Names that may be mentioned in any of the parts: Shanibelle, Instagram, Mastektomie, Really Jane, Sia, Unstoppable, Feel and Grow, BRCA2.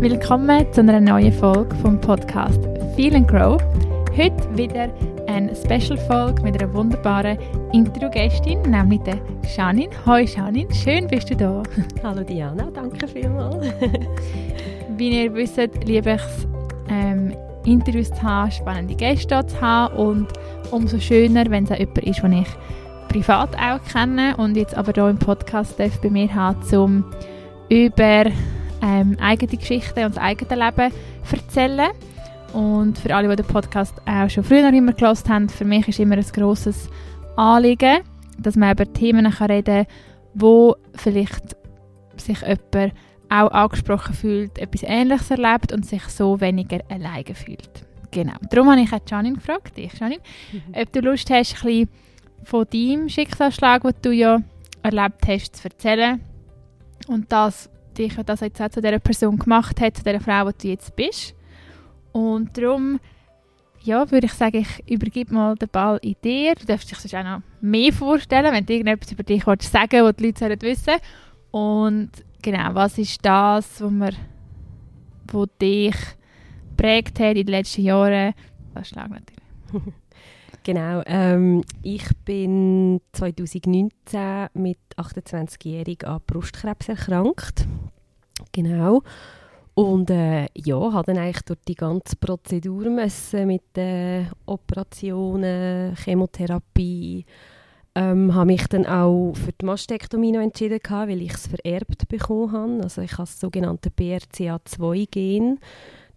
Willkommen zu einer neuen Folge vom Podcast Feel and Grow. Heute wieder eine Special-Folge mit einer wunderbaren Interview-Gästin, nämlich der Janine. Hoi Janine, schön bist du da. Hallo Diana, danke vielmals. Wie ihr wisst, liebe ich es, Interviews zu haben, spannende Gäste zu haben und umso schöner, wenn es auch jemand ist, den ich privat auch kenne und jetzt aber hier im Podcast bei mir habe, um über eigene Geschichten und das eigene Leben erzählen. Und für alle, die den Podcast auch schon früher immer gehört haben, für mich ist immer ein grosses Anliegen, dass man über Themen reden kann, wo vielleicht sich jemand auch angesprochen fühlt, etwas Ähnliches erlebt und sich so weniger alleine fühlt. Genau. Darum habe ich auch Janine gefragt, ob du Lust hast, ein bisschen von deinem Schicksalsschlag, den du ja erlebt hast, zu erzählen. Und das dich ja das jetzt auch zu dieser Person gemacht hat, zu dieser Frau, die du jetzt bist. Und darum ja, würde ich sagen, ich übergebe mal den Ball in dir. Du darfst dich sonst auch noch mehr vorstellen, wenn du irgendetwas über dich sagen willst, was die Leute wissen sollen. Und genau, was ist das, was dich geprägt hat in den letzten Jahren? Das schlägt natürlich. Genau, ich bin 2019 mit 28-jährig an Brustkrebs erkrankt. Genau. Und ja, habe dann eigentlich durch die ganze Prozedur müssen mit Operationen, Chemotherapie. Habe mich dann auch für die Mastektomie noch entschieden, weil ich es vererbt bekommen habe. Also ich habe das sogenannte BRCA2-Gen.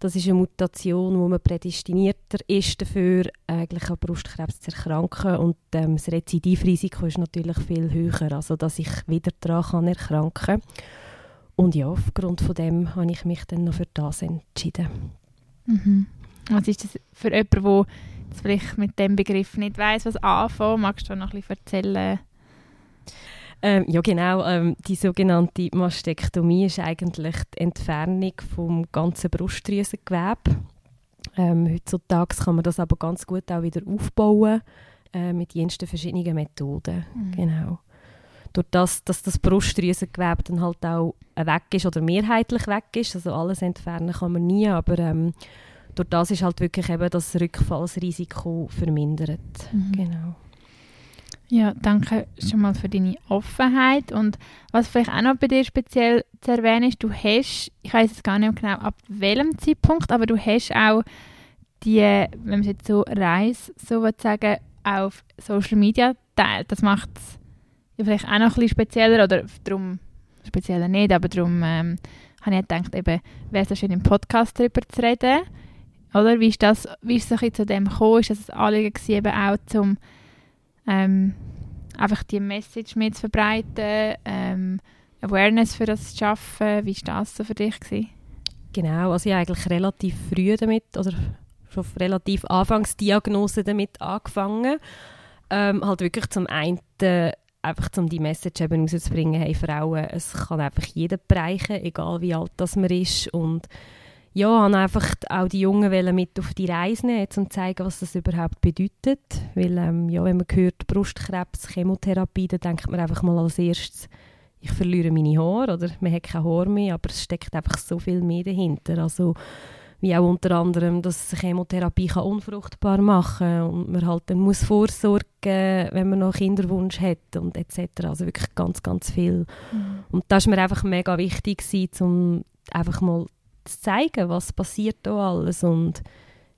Das ist eine Mutation, wo man prädestinierter ist dafür, eigentlich an Brustkrebs zu erkranken. Und das Rezidivrisiko ist natürlich viel höher, also dass ich wieder daran erkranken kann. Und ja, aufgrund von dem habe ich mich dann noch für das entschieden. Mhm. Was ist das für jemanden, der jetzt vielleicht mit dem Begriff nicht weiss, was anfangen? Magst du noch ein bisschen erzählen? Ja genau, die sogenannte Mastektomie ist eigentlich die Entfernung vom ganzen Brustdrüsengewebe. Heutzutage kann man das aber ganz gut auch wieder aufbauen mit jensten verschiedenen Methoden. Mhm. Genau. Durch das, dass das Brustdrüsengewebe dann halt auch weg ist oder mehrheitlich weg ist, also alles entfernen kann man nie, aber durch das ist halt wirklich eben das Rückfallsrisiko vermindert. Mhm. Genau. Ja, danke schon mal für deine Offenheit. Und was vielleicht auch noch bei dir speziell zu erwähnen ist, du hast, ich weiss jetzt gar nicht genau ab welchem Zeitpunkt, aber du hast auch die, wenn man es jetzt so Reise so sagen, auf Social Media teilt. Das macht es ja vielleicht auch noch ein bisschen spezieller, oder darum spezieller nicht, aber darum habe ich gedacht, eben, wäre es so schön im Podcast darüber zu reden. Oder? Wie ist das, wie ist es so zu dem gekommen? Ist das ein Anliegen gewesen, eben auch zum einfach die Message mit zu verbreiten, Awareness für das zu schaffen. Wie war das so für dich gewesen? Genau, also ich habe eigentlich relativ früh damit, oder schon relativ Anfangsdiagnose damit angefangen. Halt wirklich zum einen, einfach um die Message eben rauszubringen, hey Frauen, es kann einfach jeder bereichen, egal wie alt das man ist. Und ja, habe einfach auch die Jungen mit auf die Reise nehmen, um zu zeigen, was das überhaupt bedeutet. Weil, ja, wenn man hört, Brustkrebs, Chemotherapie, dann denkt man einfach mal als erstes, ich verliere meine Haare, oder man hat kein Haar mehr, aber es steckt einfach so viel mehr dahinter. Also, wie auch unter anderem, dass Chemotherapie kann unfruchtbar machen kann und man halt dann muss vorsorgen, wenn man noch Kinderwunsch hat und etc. Also wirklich ganz, ganz viel. Mhm. Und das war mir einfach mega wichtig, um einfach mal zu zeigen, was passiert da alles und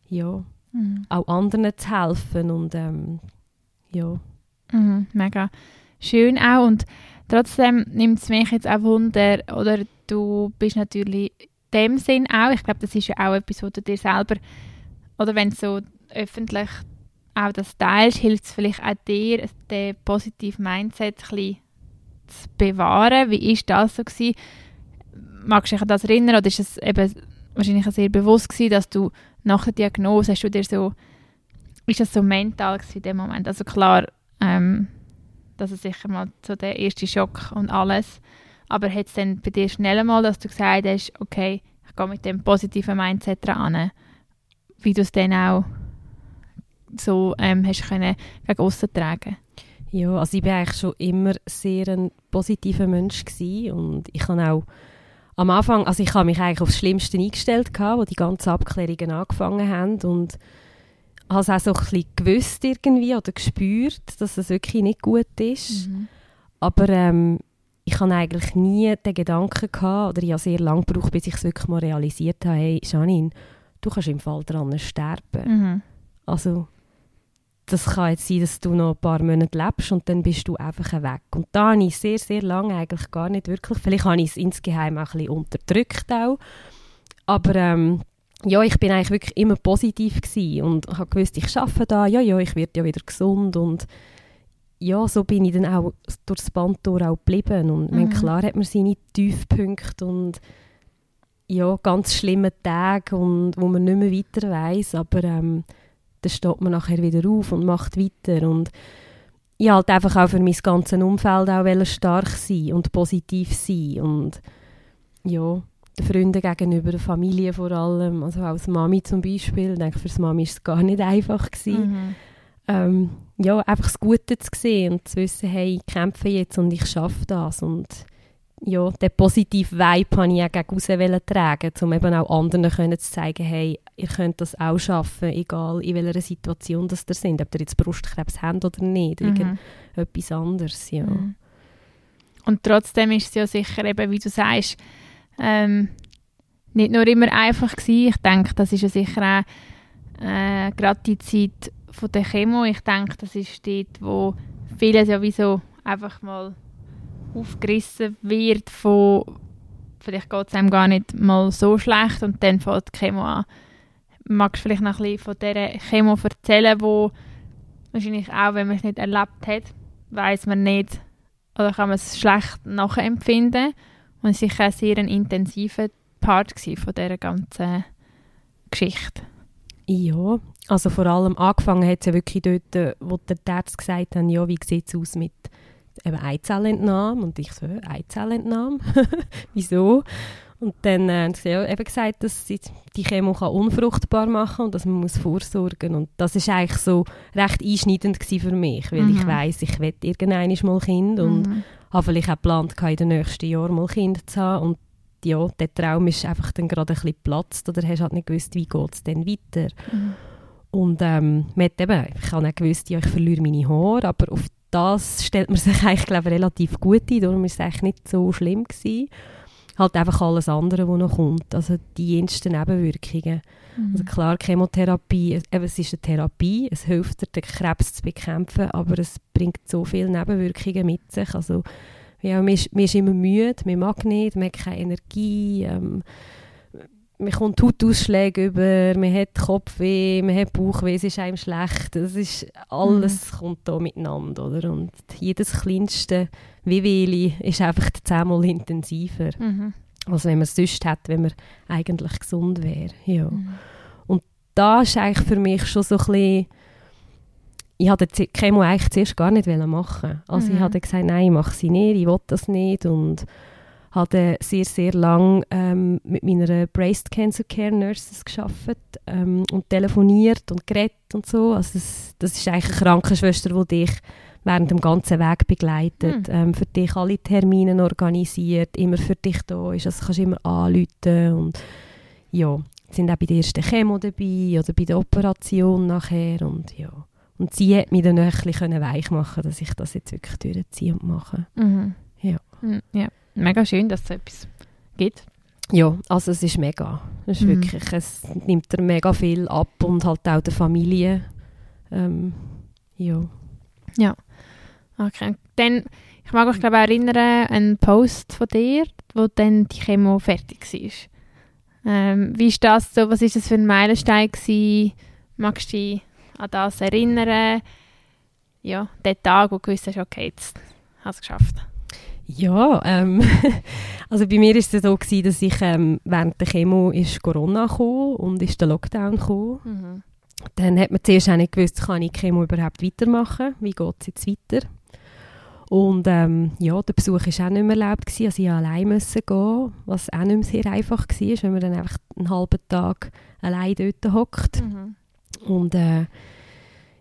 ja, auch anderen zu helfen und ja. Mhm, mega schön auch und trotzdem nimmt es mich jetzt auch Wunder, oder du bist natürlich in dem Sinn auch, ich glaube, das ist ja auch etwas, wo du dir selber, oder wenn du so öffentlich auch das teilst, hilft es vielleicht auch dir, den positiven Mindset ein bisschen zu bewahren. Wie war das so gewesen? Magst du dich an das erinnern oder ist es eben wahrscheinlich sehr bewusst gewesen, dass du nach der Diagnose, hast du dir so, ist das so mental gewesen in dem Moment? Also klar, das ist sicher mal so der erste Schock und alles, aber hat es dann bei dir schnell mal, dass du gesagt hast, okay, ich gehe mit dem positiven Mindset ran, wie du es dann auch so hast können gegen aussen tragen? Ja, also ich war eigentlich schon immer sehr ein positiver Mensch gewesen und ich kann auch am Anfang, also ich habe mich eigentlich aufs Schlimmste eingestellt, wo die ganzen Abklärungen angefangen haben, und habe es auch so ein bisschen gewusst irgendwie oder gespürt, dass es wirklich nicht gut ist. Mhm. Aber ich hatte eigentlich nie den Gedanken, oder ich habe sehr lange gebraucht, bis ich es wirklich mal realisiert habe, hey Janine, du kannst im Fall daran sterben. Mhm. Also das kann jetzt sein, dass du noch ein paar Monate lebst und dann bist du einfach weg. Und da habe ich sehr, sehr lange eigentlich gar nicht wirklich, vielleicht habe ich es insgeheim auch ein bisschen unterdrückt auch, aber ja, ich bin eigentlich wirklich immer positiv gewesen und habe gewusst, ich arbeite da, ja, ich werde ja wieder gesund, und ja, so bin ich dann auch durchs Band durch auch geblieben. Und mhm. Klar hat man seine Tiefpunkte und ja, ganz schlimme Tage, und wo man nicht mehr weiter weiss, aber dann steht man nachher wieder auf und macht weiter. Und ich wollte halt einfach auch für mein ganzes Umfeld auch stark sein und positiv sein. Und ja, den Freunden gegenüber, der Familie vor allem, also auch als Mami zum Beispiel. Ich denke, für die Mami war es gar nicht einfach. Mhm. Ja, einfach das Gute zu sehen und zu wissen, hey, ich kämpfe jetzt und ich schaffe das. Und ja, den positiven Vibe wollte ich auch gegen aussen tragen, um eben auch anderen können zu zeigen, hey, ihr könnt das auch schaffen, egal in welcher Situation das ihr seid, ob ihr jetzt Brustkrebs habt oder nicht, irgendetwas anderes. Ja. Mhm. Und trotzdem ist es ja sicher, eben, wie du sagst, nicht nur immer einfach gewesen. Ich denke, das ist ja sicher auch gerade die Zeit von der Chemo. Ich denke, das ist dort, wo vieles ja wie so einfach mal aufgerissen wird von vielleicht geht es einem gar nicht mal so schlecht und dann fängt die Chemo an. Magst du vielleicht noch ein bisschen von dieser Chemo erzählen, wo wahrscheinlich auch, wenn man es nicht erlebt hat, weiss man nicht oder kann man es schlecht nachempfinden, und es war sicher sehr ein intensiver Part von dieser ganzen Geschichte. Ja, also vor allem angefangen hat es ja wirklich dort, wo der Arzt gesagt hat, ja, wie sieht es aus mit eben Eizellentnahme, und ich so, Eizellentnahme? Wieso? Und dann haben sie ja eben gesagt, dass die Chemo kann unfruchtbar machen und dass man muss vorsorgen. Und das ist eigentlich so recht einschneidend für mich, weil ich weiss, ich will irgendwann mal Kind und habe vielleicht auch geplant, in den nächsten Jahren mal Kind zu haben. Und ja, der Traum ist einfach dann gerade ein bisschen geplatzt, oder hast halt nicht gewusst, wie geht es denn weiter. Mhm. Und ich habe auch gewusst, ja, ich verliere meine Haare, aber auf das stellt man sich eigentlich, glaube ich, relativ gut ein, darum war es eigentlich nicht so schlimm gewesen. Halt einfach alles andere, was noch kommt, also die ersten Nebenwirkungen. Mhm. Also klar, Chemotherapie, es ist eine Therapie, es hilft dir, den Krebs zu bekämpfen, aber es bringt so viele Nebenwirkungen mit sich, also ja, man ist immer müde, man mag nicht, man hat keine Energie, man kommt Hautausschläge über, man hat Kopfweh, man hat Bauchweh, es ist einem schlecht, es ist, alles kommt da miteinander, oder? Und jedes kleinste Wehwehli ist einfach 10-mal intensiver, als wenn man es sonst hätte, wenn man eigentlich gesund wäre. Ja. Mhm. Und das ist eigentlich für mich schon so ein bisschen. Ich wollte die Chemo eigentlich zuerst gar nicht machen. Also ich habe gesagt, nein, ich mache sie nicht, ich will das nicht. Und habe sehr, sehr lange mit meiner Breast Cancer Care Nurses gearbeitet und telefoniert und geredet und so. Also das ist eigentlich eine Krankenschwester, die dich während dem ganzen Weg begleitet. Für dich alle Termine organisiert, immer für dich da ist. Also kannst du immer anrufen. Und ja, sind auch bei der ersten Chemo dabei oder bei der Operation nachher. Und ja. Und sie hat mich dann ein bisschen weich machen, dass ich das jetzt wirklich durchziehe und mache. Mhm. Ja. Mega schön, dass es so etwas gibt. Ja, also es ist mega. Es ist wirklich, es nimmt dir mega viel ab und halt auch der Familie. Ja. Okay. Dann, ich mag mich, glaube ich, erinnern an einen Post von dir, wo dann die Chemo fertig war. Wie ist das so? Was war das für ein Meilenstein gewesen? Magst du dich an das erinnern, ja, den Tag, wo du gewusst hast, okay, jetzt hast du es geschafft? Ja, also bei mir war es so gewesen, dass ich während der Chemo ist Corona gekommen und ist der Lockdown gekommen. Mhm. Dann hat man zuerst auch nicht gewusst, kann ich die Chemo überhaupt weitermachen, wie geht es jetzt weiter? Und der Besuch war auch nicht mehr erlaubt gewesen, also ich musste allein gehen, was auch nicht mehr sehr einfach war, wenn man dann einfach einen halben Tag allein dort hockt. Mhm. Und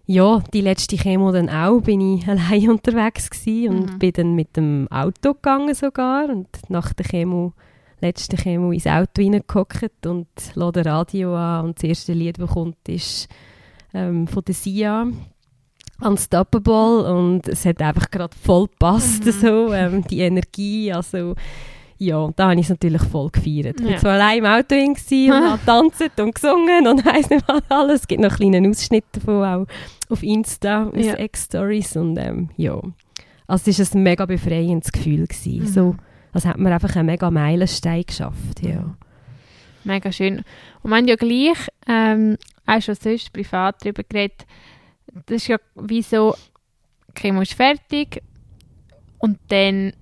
die letzte Chemo dann auch, bin ich allein unterwegs gewesen und bin dann mit dem Auto gegangen sogar. Und nach der Chemo letztlich einmal ins Auto reingehockt und lasse das Radio an und das erste Lied, das kommt, ist von der Sia, Unstoppable, und es hat einfach gerade voll gepasst, so, die Energie, also ja, und da habe ich es natürlich voll gefeiert. Ich war zwar allein im Auto und habe getanzt und gesungen und weiss nicht mal alles, es gibt noch kleine Ausschnitte davon, auch auf Insta, aus Ex-Stories und ja, also es war ein mega befreiendes Gefühl gewesen, so, als hat man einfach einen mega Meilenstein geschafft, ja. Mega schön. Und wir haben ja gleich, auch schon sonst privat darüber geredet, das ist ja wie so, Chemo ist fertig und dann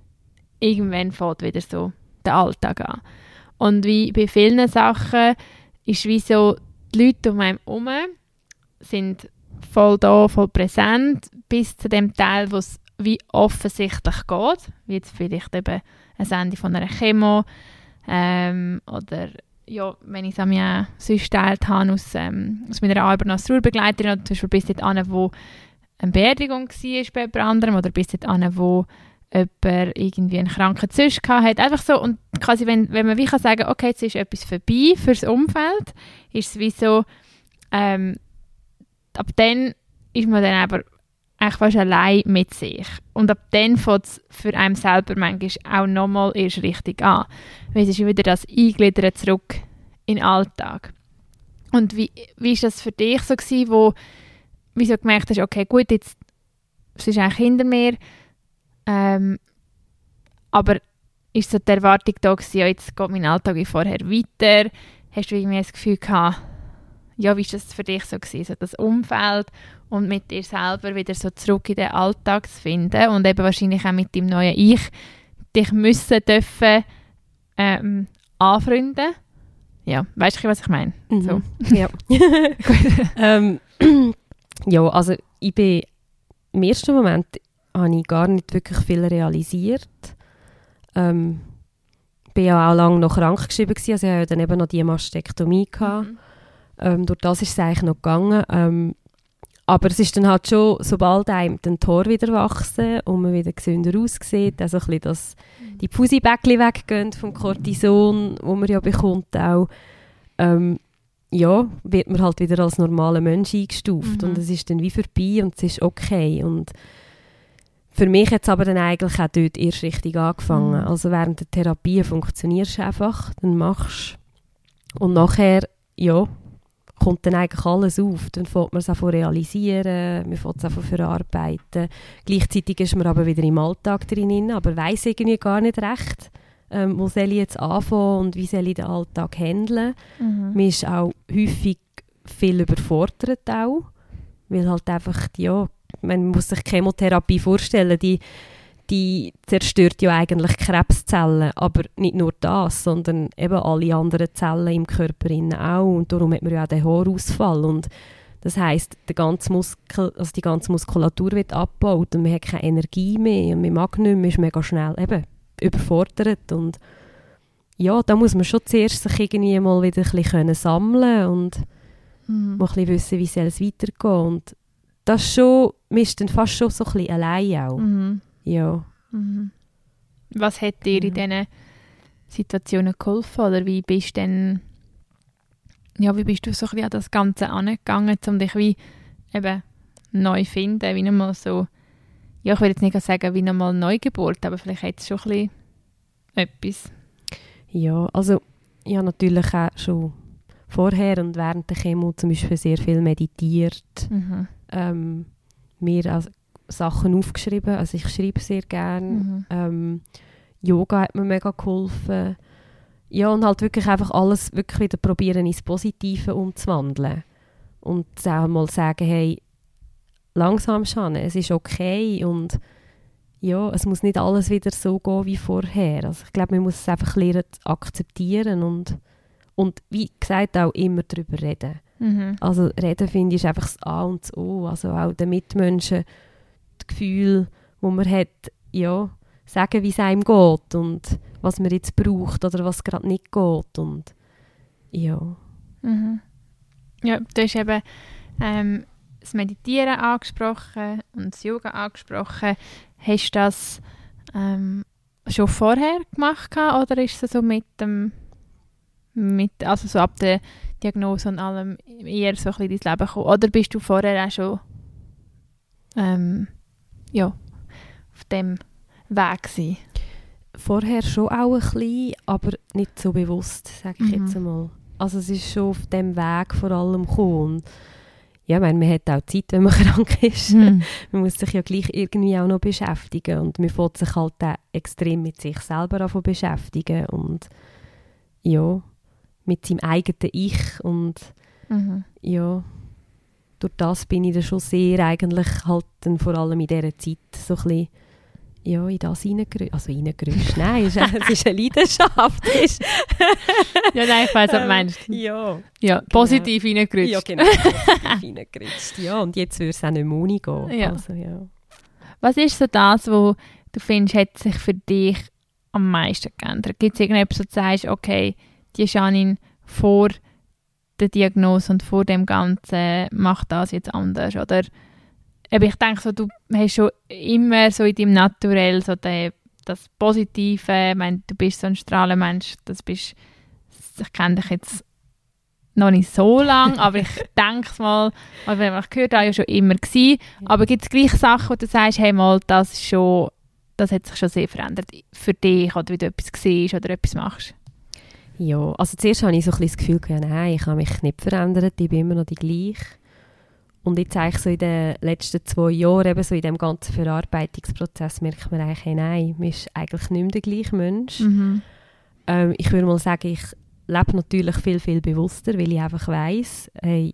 irgendwann fängt wieder so der Alltag an. Und wie bei vielen Sachen ist wie so, die Leute um einen herum sind voll da, voll präsent, bis zu dem Teil, wo es wie offensichtlich geht, wie jetzt vielleicht eben ein Ende von einer Chemo oder ja, wenn ich es an mich auch sonst geteilt habe, aus meiner Arbeit als Trauerbegleiterin, oder zum Beispiel bis dorthin, wo eine Beerdigung war bei jemand anderem, oder bis dorthin, wo jemand irgendwie einen kranken Zustand hatte. Einfach so, und quasi, wenn man wie kann sagen, okay, jetzt ist etwas vorbei fürs Umfeld, ist es wie so, ab dann ist man dann aber eigentlich fast allein mit sich. Und ab dann fängt es für einen selber manchmal auch nochmal erst richtig an. Weil es ist wieder das Eingliedern zurück in den Alltag. Und wie war das für dich so gewesen, wie so gemerkt hast, okay, gut, jetzt es ist eigentlich hinter mir, aber ist so die Erwartung da gewesen, ja, jetzt geht mein Alltag wie vorher weiter? Hast du irgendwie das Gefühl gehabt, ja, wie war das für dich so gewesen, so das Umfeld und mit dir selber wieder so zurück in den Alltag zu finden und eben wahrscheinlich auch mit deinem neuen Ich dich müssen dürfen anfreunden? Ja, weißt du, was ich meine? Mhm. So. Ja. Gut. Ja, also ich bin im ersten Moment habe ich gar nicht wirklich viel realisiert. Ich war ja auch lange noch krank geschrieben, also ich hatte dann eben noch die Mastektomie. Durch das ist es eigentlich noch gegangen. Aber es ist dann halt schon, sobald einem den Tor wieder wachsen und man wieder gesünder aussieht, also ein bisschen das, die Pusibäckchen weggehen vom Cortison, das man ja bekommt auch, ja, wird man halt wieder als normaler Mensch eingestuft. Und es ist dann wie vorbei und es ist okay. Und für mich hat es aber dann eigentlich auch dort erst richtig angefangen. Also während der Therapie funktionierst du einfach, dann machst du. Und nachher, ja, kommt dann eigentlich alles auf. Dann fängt man es auch von realisieren, man fängt es auch verarbeiten. Gleichzeitig ist man aber wieder im Alltag drin, aber weiss irgendwie gar nicht recht, wo soll ich jetzt anfangen und wie soll ich den Alltag handeln. Man ist auch häufig viel überfordert auch, weil halt einfach, ja, man muss sich Chemotherapie vorstellen, die zerstört ja eigentlich Krebszellen, aber nicht nur das, sondern eben alle anderen Zellen im Körper auch, und darum hat man ja auch den Haarausfall, und das heisst, der ganze also die ganze Muskulatur wird abgebaut und man hat keine Energie mehr und man mag nicht mehr, man ist mega schnell eben überfordert, und ja, da muss man schon zuerst sich irgendwie mal wieder ein bisschen sammeln und mal ein bisschen wissen, wie soll es weitergehen, und das schon, man ist dann fast schon so ein bisschen allein auch. Ja. Was hat dir in diesen Situationen geholfen? Oder wie bist, wie bist du so ein bisschen an das Ganze angegangen, um dich wie eben neu zu finden? Wie nochmal so, ja, ich würde jetzt nicht sagen, wie nochmal Neugeburt, aber vielleicht hat es schon ein bisschen etwas. Ja, also ich habe natürlich auch schon vorher und während der Chemo zum Beispiel sehr viel meditiert. Mir also Sachen aufgeschrieben, also ich schreibe sehr gerne. Yoga hat mir mega geholfen. Ja, und halt wirklich einfach alles wirklich wieder probieren ins Positive umzuwandeln. Und auch mal sagen, hey, langsam Schane, es ist okay und ja, es muss nicht alles wieder so gehen wie vorher. Also ich glaube, man muss es einfach lernen zu akzeptieren und wie gesagt auch immer darüber reden. Also reden, finde ich, ist einfach das A und das O. Also auch den Mitmenschen das Gefühl, das man hat, ja, sagen, wie es einem geht und was man jetzt braucht oder was gerade nicht geht. Und, ja. Ja, du hast eben das Meditieren angesprochen und das Yoga angesprochen. Hast du das schon vorher gemacht oder ist es so mit also so ab der Diagnose und allem eher so ein bisschen ins Leben gekommen? Oder bist du vorher auch schon auf dem Weg gewesen? Vorher schon auch ein bisschen, aber nicht so bewusst, sage ich jetzt einmal. Also es ist schon auf dem Weg vor allem gekommen. Ja, ich meine, man hat auch Zeit, wenn man krank ist. Man muss sich ja gleich irgendwie auch noch beschäftigen. Und man fängt sich halt auch extrem mit sich selber an beschäftigen. Und ja, mit seinem eigenen Ich. Und ja, durch das bin ich dann schon sehr eigentlich halt dann vor allem in dieser Zeit so ein bisschen in das reingerüstet. Also reingerüstet, nein, es ist eine Leidenschaft. Ja, nein, ich weiss, was du meinst. Ja, genau. Positiv reingerüstet. Ja, genau, positiv reingerüstet. Ja, und jetzt würde es auch nicht mehr ohne gehen. Ja. Also, ja. Was ist so das, was du findest, hat sich für dich am meisten geändert? Gibt es irgendetwas, wo du sagst, okay, die Janine vor der Diagnose und vor dem Ganzen macht das jetzt anders, oder? Aber ich denke, so, du hast schon immer so in deinem Naturell so das Positive. Ich meine, du bist so ein Strahlenmensch. Ich kenne dich jetzt noch nicht so lange, aber ich denke mal, wenn ich gehört habe, ja schon immer gewesen. Aber gibt es gleich Sachen, wo du sagst, hey mal, das hat sich schon sehr verändert für dich, oder wie du etwas siehst oder etwas machst? Ja, also zuerst habe ich so ein bisschen das Gefühl gehabt, nein, ich habe mich nicht verändert, ich bin immer noch die gleiche. Und jetzt eigentlich so in den letzten 2 Jahren, eben so in dem ganzen Verarbeitungsprozess, merkt man eigentlich, hey, nein, man ist eigentlich nicht mehr der gleiche Mensch. Ich würde mal sagen, ich lebe natürlich viel, viel bewusster, weil ich einfach weiss, hey,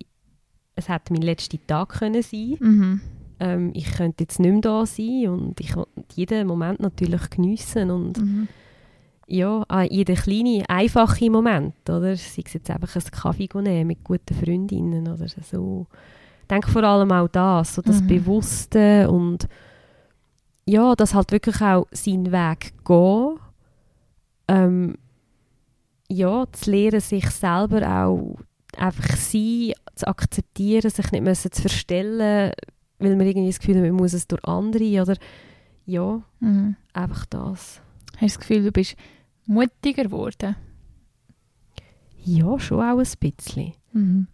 es hätte mein letzter Tag können sein. Ich könnte jetzt nicht mehr da sein und ich will jeden Moment natürlich geniessen. Und ja, jeden kleinen, einfachen Moment, oder? Sei es jetzt einfach einen Kaffee nehmen mit guten Freundinnen oder so. Ich denke vor allem auch das, so das Bewusste und ja, dass halt wirklich auch seinen Weg gehen. Ja, zu lernen, sich selber auch einfach sein, zu akzeptieren, sich nicht müssen zu verstellen, weil man irgendwie das Gefühl hat, man muss es durch andere oder ja, einfach das. Hast du das Gefühl, du bist mutiger geworden? Ja, schon auch ein bisschen.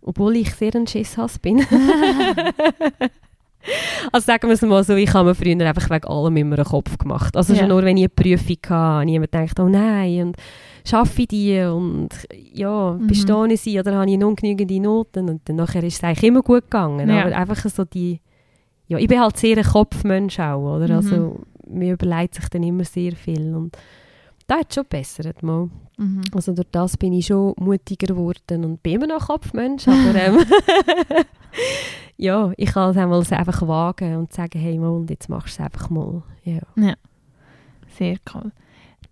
Obwohl ich sehr ein Schisshass bin. Also sagen wir es mal so, ich habe mir früher einfach wegen allem immer einen Kopf gemacht. Also schon nur, wenn ich eine Prüfung hatte, niemand denkt, oh nein, und schaffe ich die und ja, bestehe ich sie oder habe ich nun genügende Noten und dann nachher ist es eigentlich immer gut gegangen. Ja. Aber einfach so die, ja, ich bin halt sehr ein Kopfmensch auch, oder? Also mir überlegt sich dann immer sehr viel und das hat schon gebessert mal. Also durch das bin ich schon mutiger geworden und bin immer noch Kopfmensch, aber ja, ich kann es einmal einfach wagen und sagen, hey mal, und jetzt machst du es einfach mal. Ja, sehr cool.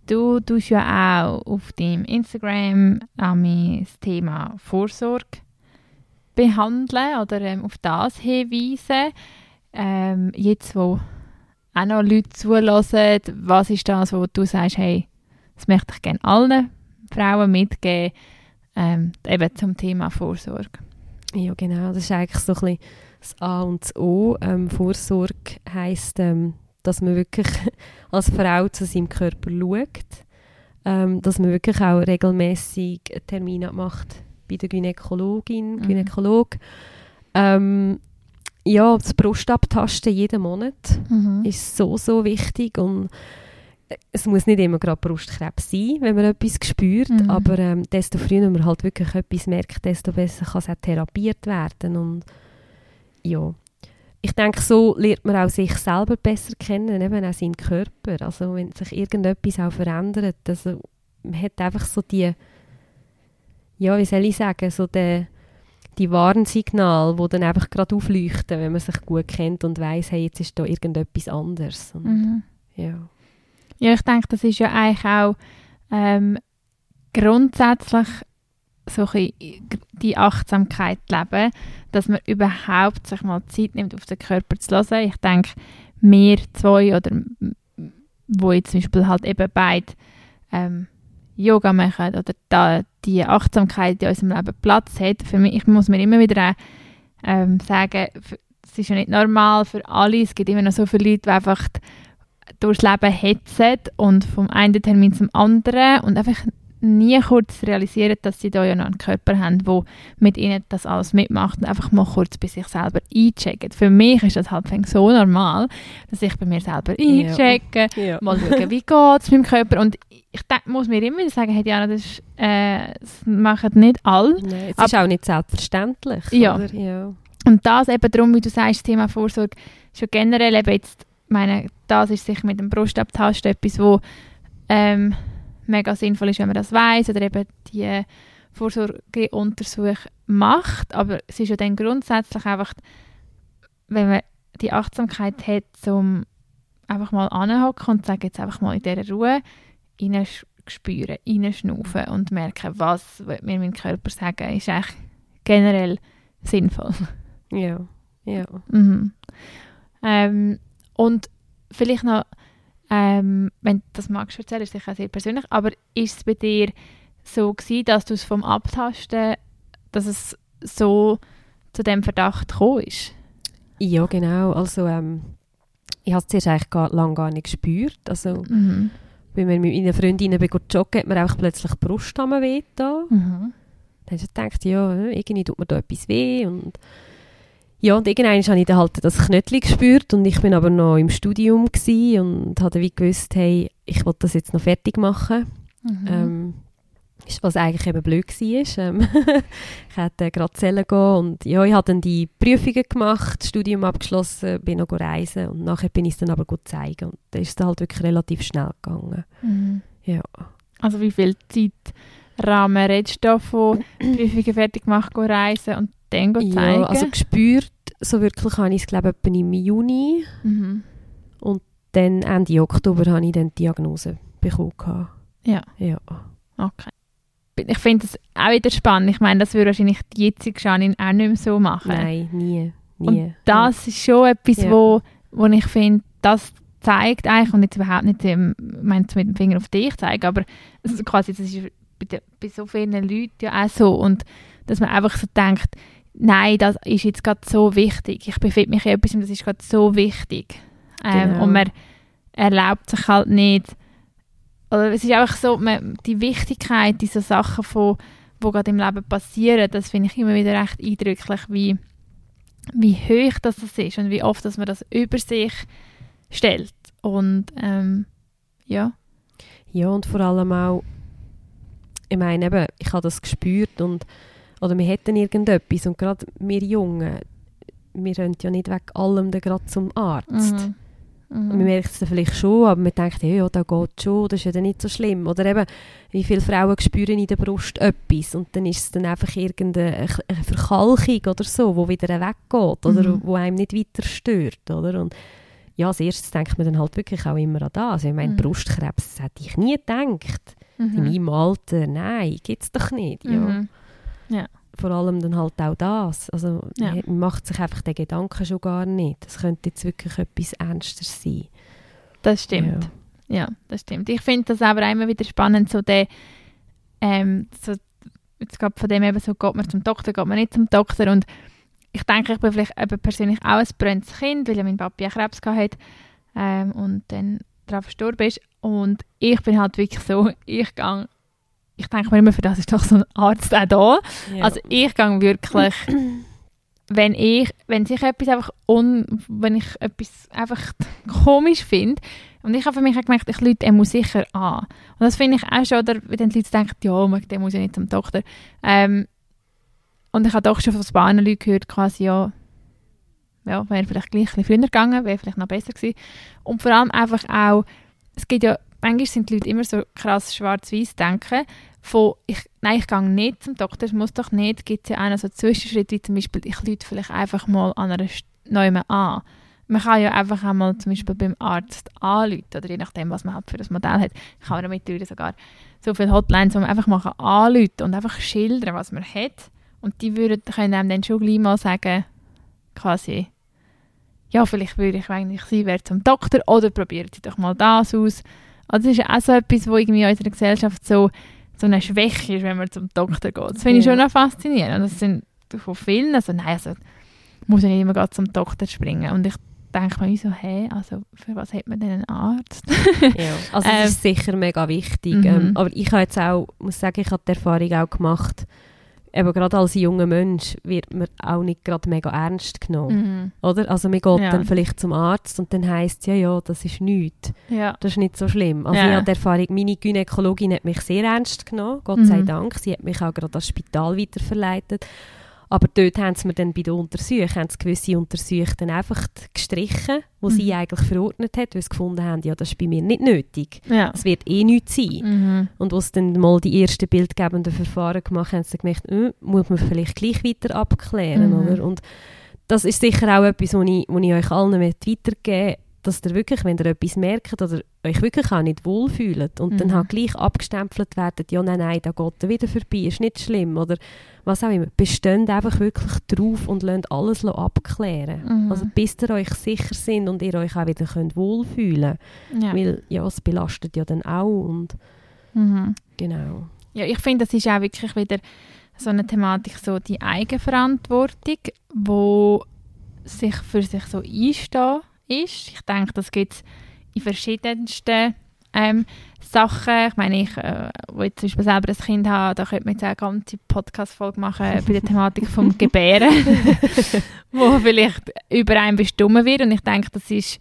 Du tust ja auch auf deinem Instagram das Thema Vorsorge behandeln oder auf das hinweisen. Jetzt, wo auch noch Leute zuhören, was ist das, wo du sagst, hey, das möchte ich gerne allen Frauen mitgeben, eben zum Thema Vorsorge. Ja, genau. Das ist eigentlich so ein bisschen das A und das O. Vorsorge heisst, dass man wirklich als Frau zu seinem Körper schaut, dass man wirklich auch regelmässig Termine macht bei der Gynäkologin, Gynäkolog. Ja, das Brustabtasten jeden Monat ist so, so wichtig und es muss nicht immer gerade Brustkrebs sein, wenn man etwas spürt, aber desto früher man halt wirklich etwas merkt, desto besser kann es auch therapiert werden. Und ja, ich denke, so lernt man auch sich selber besser kennen, eben auch seinen Körper. Also wenn sich irgendetwas auch verändert, also man hat einfach so die, ja, wie soll ich sagen, so die Warnsignale, die dann einfach gerade aufleuchten, wenn man sich gut kennt und weiss, hey, jetzt ist da irgendetwas anderes. Und, ja, ich denke, das ist ja eigentlich auch grundsätzlich so die Achtsamkeit leben, dass man überhaupt sich mal Zeit nimmt, auf den Körper zu hören. Ich denke, wir zwei, oder wo jetzt zum Beispiel halt eben beide Yoga machen oder da die Achtsamkeit in unserem Leben Platz hat, für mich, ich muss mir immer wieder auch, sagen, es ist ja nicht normal für alle, es gibt immer noch so viele Leute, die einfach durchs Leben hetzen und vom einen Termin zum anderen und einfach nie kurz realisieren, dass sie da ja noch einen Körper haben, der mit ihnen das alles mitmacht und einfach mal kurz bei sich selber einchecken. Für mich ist das halt so normal, dass ich bei mir selber einchecke, ja. Mal schauen, wie geht es meinem Körper. Und ich muss mir immer sagen, hey Diana, das machen nicht alle. Nee, es ist auch nicht selbstverständlich. Ja. Oder? Ja. Und das eben darum, wie du sagst, das Thema Vorsorge, schon generell eben jetzt, meine, das ist sicher mit dem Brustabtasten etwas, wo mega sinnvoll ist, wenn man das weiss oder eben die Vorsorgeuntersuchung macht. Aber es ist ja dann grundsätzlich einfach, wenn man die Achtsamkeit hat, um einfach mal anzuhocken und zu sagen, jetzt einfach mal in dieser Ruhe hineinspüren, hineinschnaufen und merken, was mir mein Körper sagen will, ist eigentlich generell sinnvoll. Ja, ja. Mhm. Und vielleicht noch, wenn du das magst erzählen, ist sicher sehr persönlich, aber ist es bei dir so gewesen, dass du es vom Abtasten, dass es so zu dem Verdacht gekommen ist? Ja, genau. Also ich habe es zuerst eigentlich lange gar nicht gespürt. Also, wenn man mit meiner Freundin joggen, hat mir einfach plötzlich die Brust am weh getan. Mhm. Dann habe ich gedacht, ja, irgendwie tut mir da etwas weh und ja, und irgendwann habe ich dann halt das Knötchen gespürt und ich war aber noch im Studium und habe wie gewusst, hey, ich will das jetzt noch fertig machen. Mhm. Was eigentlich eben blöd war. Ich hätte gerade Zellen gehen und ja, ich habe dann die Prüfungen gemacht, das Studium abgeschlossen, bin noch reisen und nachher bin ich es dann aber gut zeigen. Und dann ist es dann halt wirklich relativ schnell gegangen. Mhm. Ja. Also wie viel Zeitrahmen redest du da von Prüfungen fertig machen, gehen reisen und dann gehen zeigen? Ja, also gespürt, so wirklich habe ich es, glaube ich, im Juni. Mhm. Und dann Ende Oktober habe ich dann die Diagnose bekommen. Ja. Ja. Okay. Ich finde das auch wieder spannend. Ich meine, das würde wahrscheinlich die jetzige Janine auch nicht mehr so machen. Nein, nie. Und das ist schon etwas, wo ich finde, das zeigt eigentlich, und jetzt überhaupt nicht mit dem Finger auf dich zeigen, aber also quasi, das ist bei so vielen Leuten ja auch so. Und dass man einfach so denkt, nein, das ist jetzt gerade so wichtig. Ich befinde mich in etwas, das ist gerade so wichtig. Genau. Und man erlaubt sich halt nicht, oder es ist einfach so, die Wichtigkeit dieser Sachen, die gerade im Leben passieren, das finde ich immer wieder recht eindrücklich, wie hoch das ist und wie oft dass man das über sich stellt. Und ja. Ja, und vor allem auch, ich meine eben, ich habe das gespürt und oder wir hätten irgendetwas und gerade wir Jungen, wir rennen ja nicht wegen allem gerade zum Arzt. Mhm. Und wir merken es dann vielleicht schon, aber man denkt, ja, da geht schon, das ist ja dann nicht so schlimm. Oder eben, wie viele Frauen spüren in der Brust etwas und dann ist es dann einfach irgendeine Verkalkung oder so, die wieder weggeht oder die einem nicht weiter stört. Oder? Und ja, als erstes denkt man dann halt wirklich auch immer an das. Also ich meine, Brustkrebs, das hätte ich nie gedacht. In meinem Alter, nein, gibt es doch nicht. Ja. Mhm. Ja. Vor allem dann halt auch das. Also man macht sich einfach den Gedanken schon gar nicht. Das könnte jetzt wirklich etwas Ernster sein. Das stimmt. Ja, das stimmt. Ich finde das aber immer wieder spannend, so der so, jetzt gerade von dem eben so, geht man zum Doktor, geht man nicht zum Doktor. Und ich denke, ich bin vielleicht eben persönlich auch ein brennendes Kind, weil ja mein Papi Krebs hatte und dann darauf gestorben ist. Und ich bin halt wirklich so, ich denke mir immer, für das ist doch so ein Arzt auch da. Ja. Also ich gehe wirklich, wenn ich etwas einfach komisch finde, und ich habe für mich auch gemerkt, ich lüte muss sicher an. Und das finde ich auch schon, oder, wenn die Leute denken, ja, der muss ja nicht zum Doktor. Und ich habe doch schon von spannenden Leuten gehört, quasi, ja, wäre vielleicht gleich ein bisschen früher gegangen, wäre vielleicht noch besser gewesen. Und vor allem einfach auch, es gibt ja, manchmal sind die Leute immer so krass schwarz-weiß denken, von nein, ich gehe nicht zum Doktor, es muss doch nicht, gibt es ja einen so Zwischenschritt, wie zum Beispiel, ich lüte vielleicht einfach mal an einer Neume an. Man kann ja einfach einmal zum Beispiel beim Arzt anlüten, oder je nachdem, was man halt für das Modell hat. Ich habe ja mittlerweile sogar so viele Hotlines, wo man einfach mal anlüten und einfach schildern, was man hat. Und die können einem dann schon gleich mal sagen, quasi, ja, vielleicht würde ich eigentlich sein, wäre zum Doktor, oder probieren Sie doch mal das aus. Also das ist auch so etwas, was irgendwie in unserer Gesellschaft so eine Schwäche ist, wenn man zum Doktor geht. Das finde ich schon noch faszinierend. Und das sind von vielen, also nein, also muss ja nicht immer zum Doktor springen. Und ich denkt man so, hey, also für was hat man denn einen Arzt? Ja, also das ist sicher mega wichtig. Aber ich habe jetzt auch, muss sagen, ich habe die Erfahrung auch gemacht, eben gerade als junger Mensch wird man auch nicht gerade mega ernst genommen. Oder? Also man geht dann vielleicht zum Arzt und dann heisst es, ja, das ist nichts. Ja. Das ist nicht so schlimm. Also ich habe die Erfahrung, meine Gynäkologin hat mich sehr ernst genommen, Gott sei Dank. Sie hat mich auch gerade ans Spital weiterverleitet. Aber dort haben sie mir dann bei den Untersuchungen, haben sie gewisse Untersuchungen dann einfach gestrichen, die sie eigentlich verordnet hat, weil sie gefunden haben, ja, das ist bei mir nicht nötig. Ja. Das wird eh nichts sein. Und als sie dann mal die ersten bildgebenden Verfahren gemacht haben, haben sie gemerkt, muss man vielleicht gleich weiter abklären. Oder? Und das ist sicher auch etwas, was ich euch allen weitergeben möchte, dass ihr wirklich, wenn ihr etwas merkt oder euch wirklich auch nicht wohlfühlt und dann halt gleich abgestempelt werdet, ja, nein, da geht er wieder vorbei, ist nicht schlimm oder was auch immer, besteht einfach wirklich drauf und lasst alles abklären. Also bis ihr euch sicher sind und ihr euch auch wieder könnt wohlfühlen könnt. Ja. Weil, ja, es belastet ja dann auch und genau. Ja, ich finde, das ist auch wirklich wieder so eine Thematik, so die Eigenverantwortung, wo sich für sich so einstehen ist. Ich denke, das gibt es in verschiedensten Sachen. Ich meine, ich, wo ich zum Beispiel selber ein Kind habe, da könnte man jetzt auch eine ganze Podcast-Folge machen bei der Thematik vom Gebären, wo vielleicht über einen bestimmt wird. Und ich denke, das ist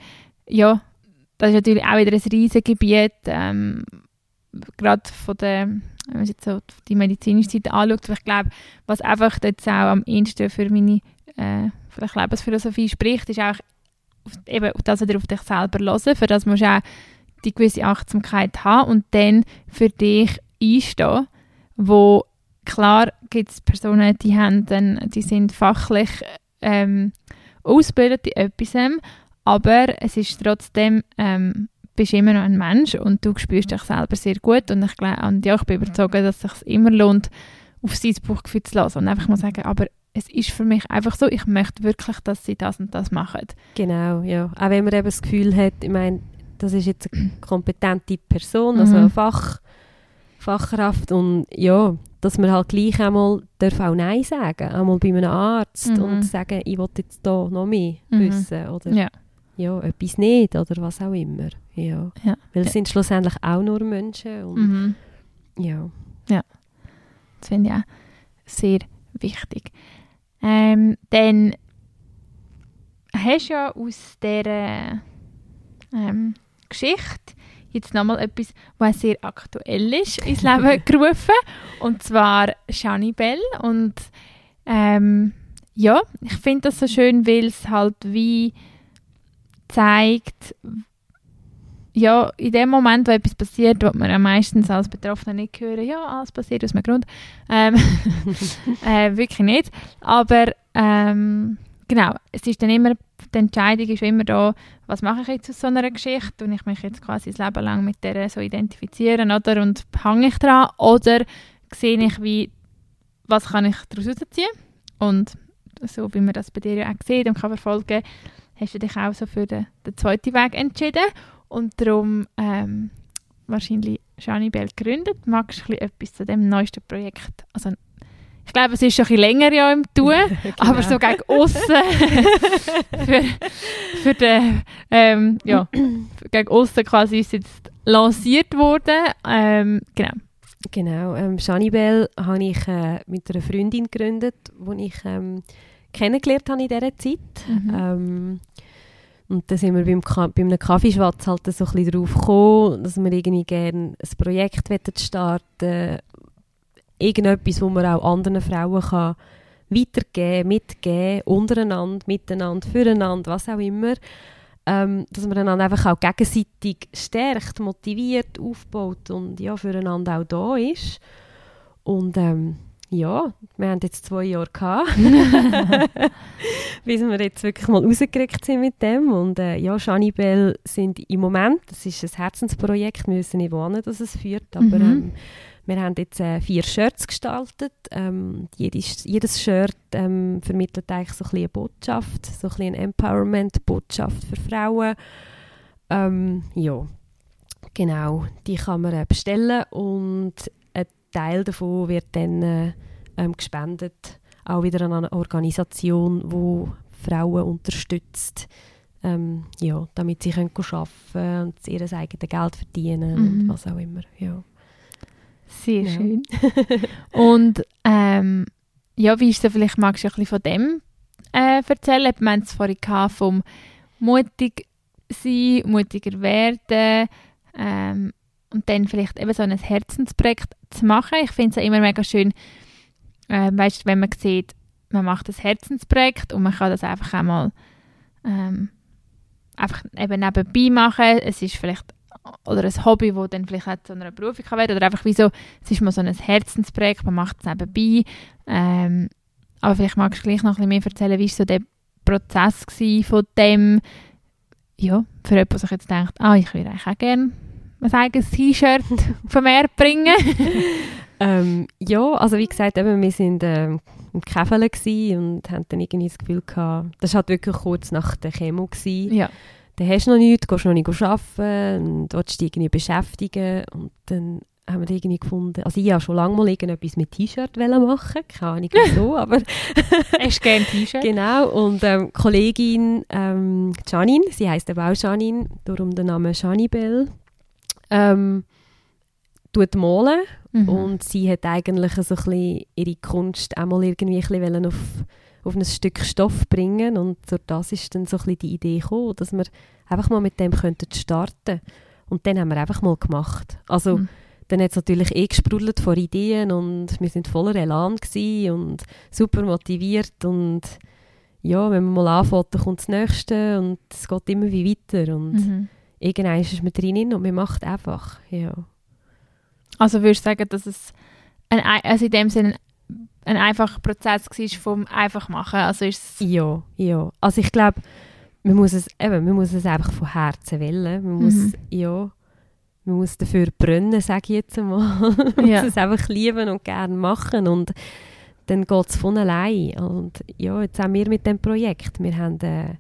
natürlich auch wieder ein riesiges Gebiet, gerade von der, wenn man jetzt so die medizinische Seite anschaut, weil ich glaube, was einfach jetzt auch am ehesten für meine vielleicht Lebensphilosophie spricht, ist auch eben, dass du auf dich selber hören, für das musst du auch die gewisse Achtsamkeit haben und dann für dich einstehen, wo klar gibt es Personen, die sind fachlich ausgebildet in etwas, aber es ist trotzdem, bist du immer noch ein Mensch und du spürst dich selber sehr gut und ich bin überzeugt, dass es sich immer lohnt, auf sein Bauchgefühl zu hören und einfach mal sagen, aber es ist für mich einfach so, ich möchte wirklich, dass sie das und das machen. Genau, ja. Auch wenn man eben das Gefühl hat, ich meine, das ist jetzt eine kompetente Person, also eine Fachkraft und ja, dass man halt gleich einmal auch Nein sagen darf, einmal bei einem Arzt und sagen, ich will jetzt hier noch mehr wissen oder ja, etwas nicht oder was auch immer. Ja. Ja. Weil es sind schlussendlich auch nur Menschen und ja. Das finde ich auch sehr wichtig. Dann hast du ja aus dieser Geschichte jetzt nochmal etwas, was sehr aktuell ist, ins Leben gerufen. Und zwar Shanibelle. Und ich finde das so schön, weil es halt wie zeigt, ja, in dem Moment, wo etwas passiert, wird man ja meistens als Betroffener nicht hören, ja, alles passiert aus einem Grund. Wirklich nicht. Aber genau, es ist dann immer, die Entscheidung ist immer da, was mache ich jetzt aus so einer Geschichte? Und ich mich jetzt quasi das Leben lang mit der so identifizieren, oder? Und hänge ich dran? Oder sehe ich, was kann ich daraus rausziehen? Und so, wie man das bei dir ja auch sieht und kann verfolgen, hast du dich auch so für den zweiten Weg entschieden. Und darum wahrscheinlich Shanibelle gegründet. Magst du etwas zu dem neuesten Projekt? Also, ich glaube, es ist schon ein bisschen länger ja im Tun, genau. Aber so gegen aussen gegen aussen quasi ist jetzt lanciert worden. Genau. Shanibelle habe ich mit einer Freundin gegründet, die ich kennengelernt habe in dieser Zeit. Und da sind wir bei einem Kaffeeschwatz halt so ein bisschen drauf gekommen, dass wir irgendwie gerne ein Projekt starten, irgendetwas, wo man auch anderen Frauen kann weitergeben, mitgeben, untereinander, miteinander, füreinander, was auch immer. Dass man dann einfach auch gegenseitig stärkt, motiviert, aufbaut und ja, füreinander auch da ist. Und ja, wir haben jetzt 2 Jahre gehabt, bis wir jetzt wirklich mal rausgerückt sind mit dem. Und Shanibelle sind im Moment, das ist ein Herzensprojekt, wir wissen nicht, wohin es führt, aber wir haben jetzt 4 Shirts gestaltet. Jedes Shirt vermittelt eigentlich so ein bisschen eine Botschaft, so ein bisschen eine Empowerment-Botschaft für Frauen. Genau, die kann man bestellen und Teil davon wird dann gespendet, auch wieder an eine Organisation, die Frauen unterstützt, ja, damit sie können arbeiten können und ihr eigenes Geld verdienen und was auch immer. Ja. Sehr schön. Und ja, wie ist das, vielleicht magst du ein bisschen von dem erzählen? Wir haben es vorhin vom mutig sein, mutiger werden und dann vielleicht eben so ein Herzensprojekt zu machen. Ich finde es ja immer mega schön, weißt, wenn man sieht, man macht ein Herzensprojekt und man kann das einfach einmal einfach eben nebenbei machen. Es ist vielleicht oder ein Hobby, das dann vielleicht auch zu einer Berufung werden kann. Oder einfach wie so, es ist mal so ein Herzensprojekt, man macht es nebenbei. Aber vielleicht magst du gleich noch ein bisschen mehr erzählen, wie war so der Prozess von dem, ja, für jemanden, der sich jetzt denkt, ah, ich würde eigentlich auch gerne ein eigenes T-Shirt vom Meer bringen. Ja, also wie gesagt, eben, wir waren im Käfele und hatten dann irgendwie das Gefühl gehabt, das war halt wirklich kurz nach der Chemo. Ja. Dann hast du noch nichts, gehst noch nicht arbeiten und willst dich irgendwie beschäftigen. Und dann haben wir irgendwie gefunden, also ich wollte schon lange mal irgendetwas mit T-Shirt machen, keine Ahnung wieso, aber... Hast du gerne T-Shirt? Genau, und Kollegin Janine, sie heisst aber auch Janine, darum der Name Shanibelle, tut malen und sie hat eigentlich so ein bisschen ihre Kunst auch mal irgendwie ein bisschen auf ein Stück Stoff bringen und so, das ist dann so ein bisschen die Idee gekommen, dass wir einfach mal mit dem könnten starten. Und dann haben wir einfach mal gemacht. Also dann hat es natürlich gesprudelt von Ideen und wir waren voller Elan und super motiviert und ja, wenn man mal anfängt, dann kommt das Nächste und es geht immer wie weiter und irgendwann ist man drin und man macht einfach, ja. Also würdest du sagen, dass es also in dem Sinne ein einfacher Prozess war vom einfach machen? Also ist es ja. Also ich glaube, man muss es einfach von Herzen wollen. Man muss, ja, man muss dafür brennen, sage ich jetzt mal. Man muss es einfach lieben und gerne machen und dann geht es von allein. Und ja, jetzt auch wir mit dem Projekt. Wir haben keine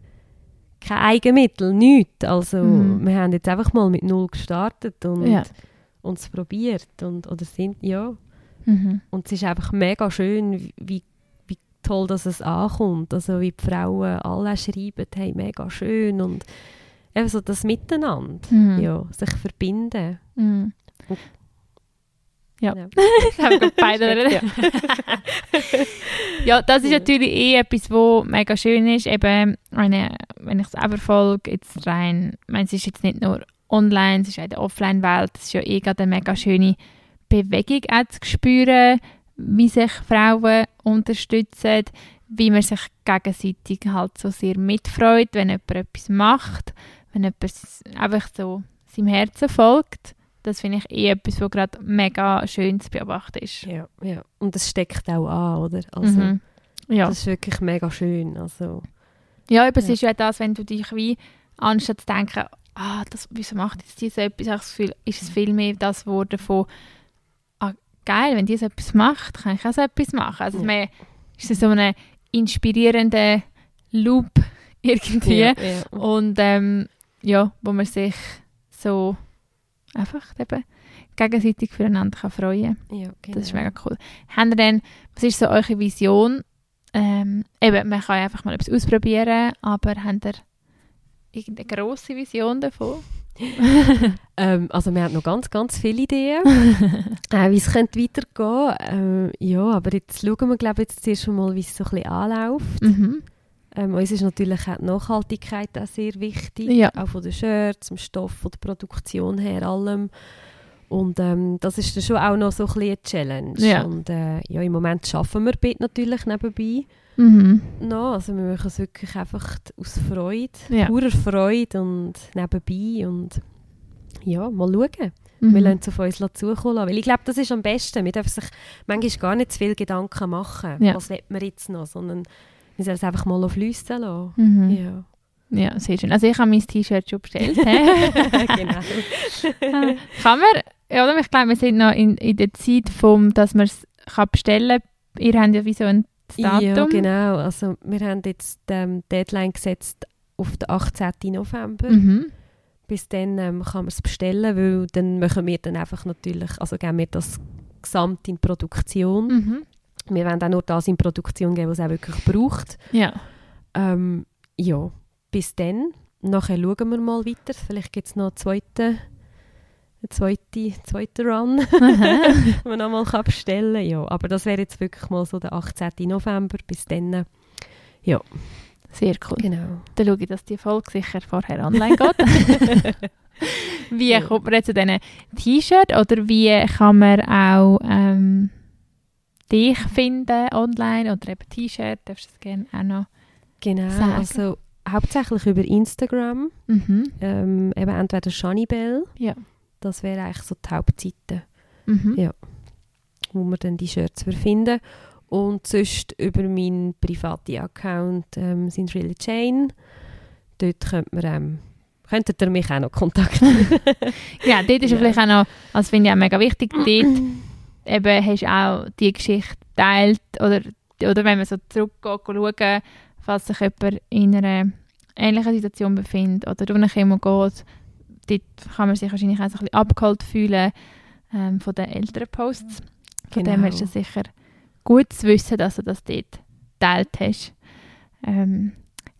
Eigenmittel, nichts. Also wir haben jetzt einfach mal mit null gestartet und es probiert oder sind, ja. Und es ist einfach mega schön, wie toll, dass es ankommt. Also wie die Frauen alle schreiben, hey, mega schön. Und eben so das Miteinander, ja, sich verbinden. Ja, das haben wir beide. Ja, das ist natürlich etwas, was mega schön ist. Eben, wenn ich es aber folge, jetzt rein, ich meine, es ist jetzt nicht nur online, es ist auch in der Offline-Welt, es ist ja gerade eine mega schöne Bewegung auch zu spüren, wie sich Frauen unterstützen, wie man sich gegenseitig halt so sehr mitfreut, wenn jemand etwas macht, wenn jemand einfach so seinem Herzen folgt. Das finde ich etwas, was gerade mega schön zu beobachten ist. Ja, ja. Und das steckt auch an, oder? Also, das ist wirklich mega schön. Also, ja, aber es ist ja das, wenn du dich wie, anstatt zu denken, wieso macht jetzt diese etwas, ist es viel mehr das Wort von geil, wenn die so etwas macht, kann ich auch so etwas machen. Also man ist so ein inspirierender Loop irgendwie. Ja, ja. Und ja, wo man sich so einfach eben gegenseitig füreinander kann freuen kann. Ja, genau. Das ist mega cool. Habt ihr denn, was ist so eure Vision? Eben, man kann einfach mal etwas ausprobieren, aber habt ihr irgendeine grosse Vision davon? Also wir haben noch ganz, ganz viele Ideen, wie es könnte weitergehen. Ja, aber jetzt schauen wir, glaube ich, jetzt zuerst mal, wie es so ein bisschen anläuft. Uns ist natürlich auch die Nachhaltigkeit auch sehr wichtig, auch von den Shirts, dem Stoff, von der Produktion her, allem. Und das ist dann schon auch noch so ein bisschen eine Challenge. Ja. Und ja, im Moment arbeiten wir natürlich nebenbei. Also wir machen es wirklich einfach aus Freude, purer Freude und nebenbei und ja, mal schauen. Wir lassen es auf uns zukommen lassen, weil ich glaube, das ist am besten. Man darf sich manchmal gar nicht zu viele Gedanken machen, was will man jetzt noch, sondern man soll es einfach mal fliessen lassen. Ja, sehr schön. Also ich habe mein T-Shirt schon bestellt. Genau. Kann man, ja, ich glaube, wir sind noch in der Zeit, dass man es bestellen kann. Ihr habt ja wie so ein Datum. Ja, genau. Also wir haben jetzt die Deadline gesetzt auf den 18. November. Bis dann kann man es bestellen, weil dann machen wir dann einfach natürlich, also geben wir das gesamt in Produktion. Wir wollen auch nur das in Produktion geben, was es auch wirklich braucht. Ja. Bis dann. nachher schauen wir mal weiter. Vielleicht gibt es noch einen zweiten Run, den man noch mal bestellen kann. Ja, aber das wäre jetzt wirklich mal so der 18. November. Bis dann. Ja. Sehr cool. Genau. Dann schaue ich, dass die Folge sicher vorher online geht. Wie kommt man jetzt zu diesen T-Shirts? Oder wie kann man auch dich finden online? Oder eben T-Shirt, darfst du das gerne auch noch sagen? Also hauptsächlich über Instagram. Mhm. Eben entweder Shanibelle. Ja. Das wäre eigentlich so die Hauptseite, ja, wo man dann die Shirts finden. Und sonst über meinen privaten Account sind Really Jane. Dort könntet ihr mich auch noch kontaktieren. Ja, dort ist ja vielleicht auch noch, das finde ich auch mega wichtig, dort eben hast du auch die Geschichte geteilt. Oder wenn man so zurückgeht, schauen, falls sich jemand in einer ähnlichen Situation befindet oder durch eine Chemo geht, dort kann man sich wahrscheinlich auch so ein bisschen abgeholt fühlen von den älteren Posts. Von dem her ist das sicher gut zu wissen, dass du das dort geteilt hast.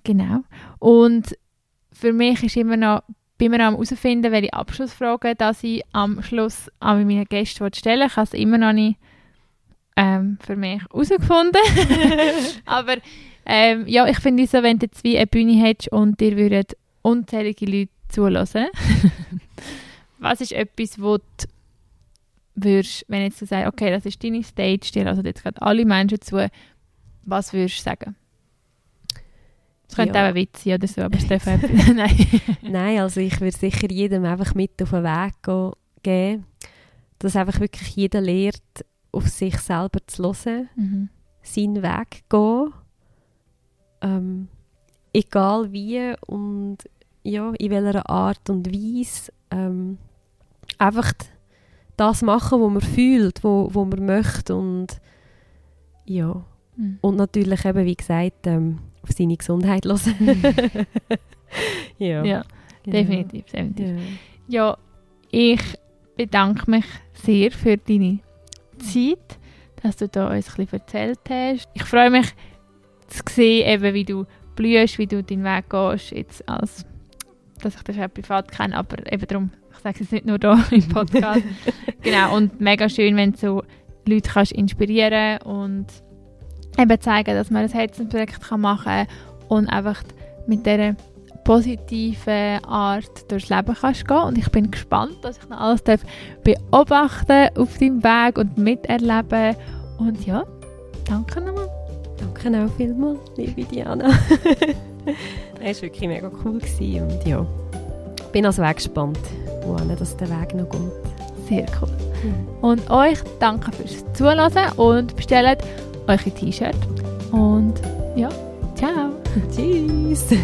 Genau. Und für mich ist immer noch, bin ich am herausfinden, welche Abschlussfragen dass ich am Schluss an meine Gäste stellen will. Ich habe es immer noch nicht für mich herausgefunden. Aber ja, ich finde es so, wenn du jetzt wie eine Bühne hättest und dir würden unzählige Leute zuhören. Was ist etwas, wo du würdest, wenn jetzt du sagst, okay, das ist deine Stage, dir hören jetzt gerade alle Menschen zu, was würdest du sagen? Das könnte auch ein Witz sein oder so, aber Stefan, nein. Nein, also ich würde sicher jedem einfach mit auf den Weg geben, dass einfach wirklich jeder lernt, auf sich selber zu hören, seinen Weg gehen, egal wie und ja, in welcher Art und Weise, einfach das machen, was man fühlt, was man möchte und ja. Und natürlich eben, wie gesagt, auf seine Gesundheit hören. Ja, definitiv. Ja, ich bedanke mich sehr für deine Zeit, dass du da uns etwas erzählt hast. Ich freue mich zu sehen, eben, wie du blühst, wie du deinen Weg gehst, jetzt als dass ich das auch privat kenne, aber eben darum, ich sage es nicht nur hier im Podcast. Genau, und mega schön, wenn du so Leute kannst inspirieren und eben zeigen, dass man ein Herzensprojekt machen kann und einfach mit dieser positiven Art durchs Leben kannst gehen. Und ich bin gespannt, dass ich noch alles beobachten darf auf deinem Weg und miterleben. Und ja, danke nochmal. Danke auch vielmals, liebe Diana. Das war wirklich mega cool und ja, ich bin also auch gespannt, wohin das der Weg noch geht. Sehr cool. Und euch danke fürs Zuhören und bestellt eure T-Shirt und ja, ciao. Tschüss.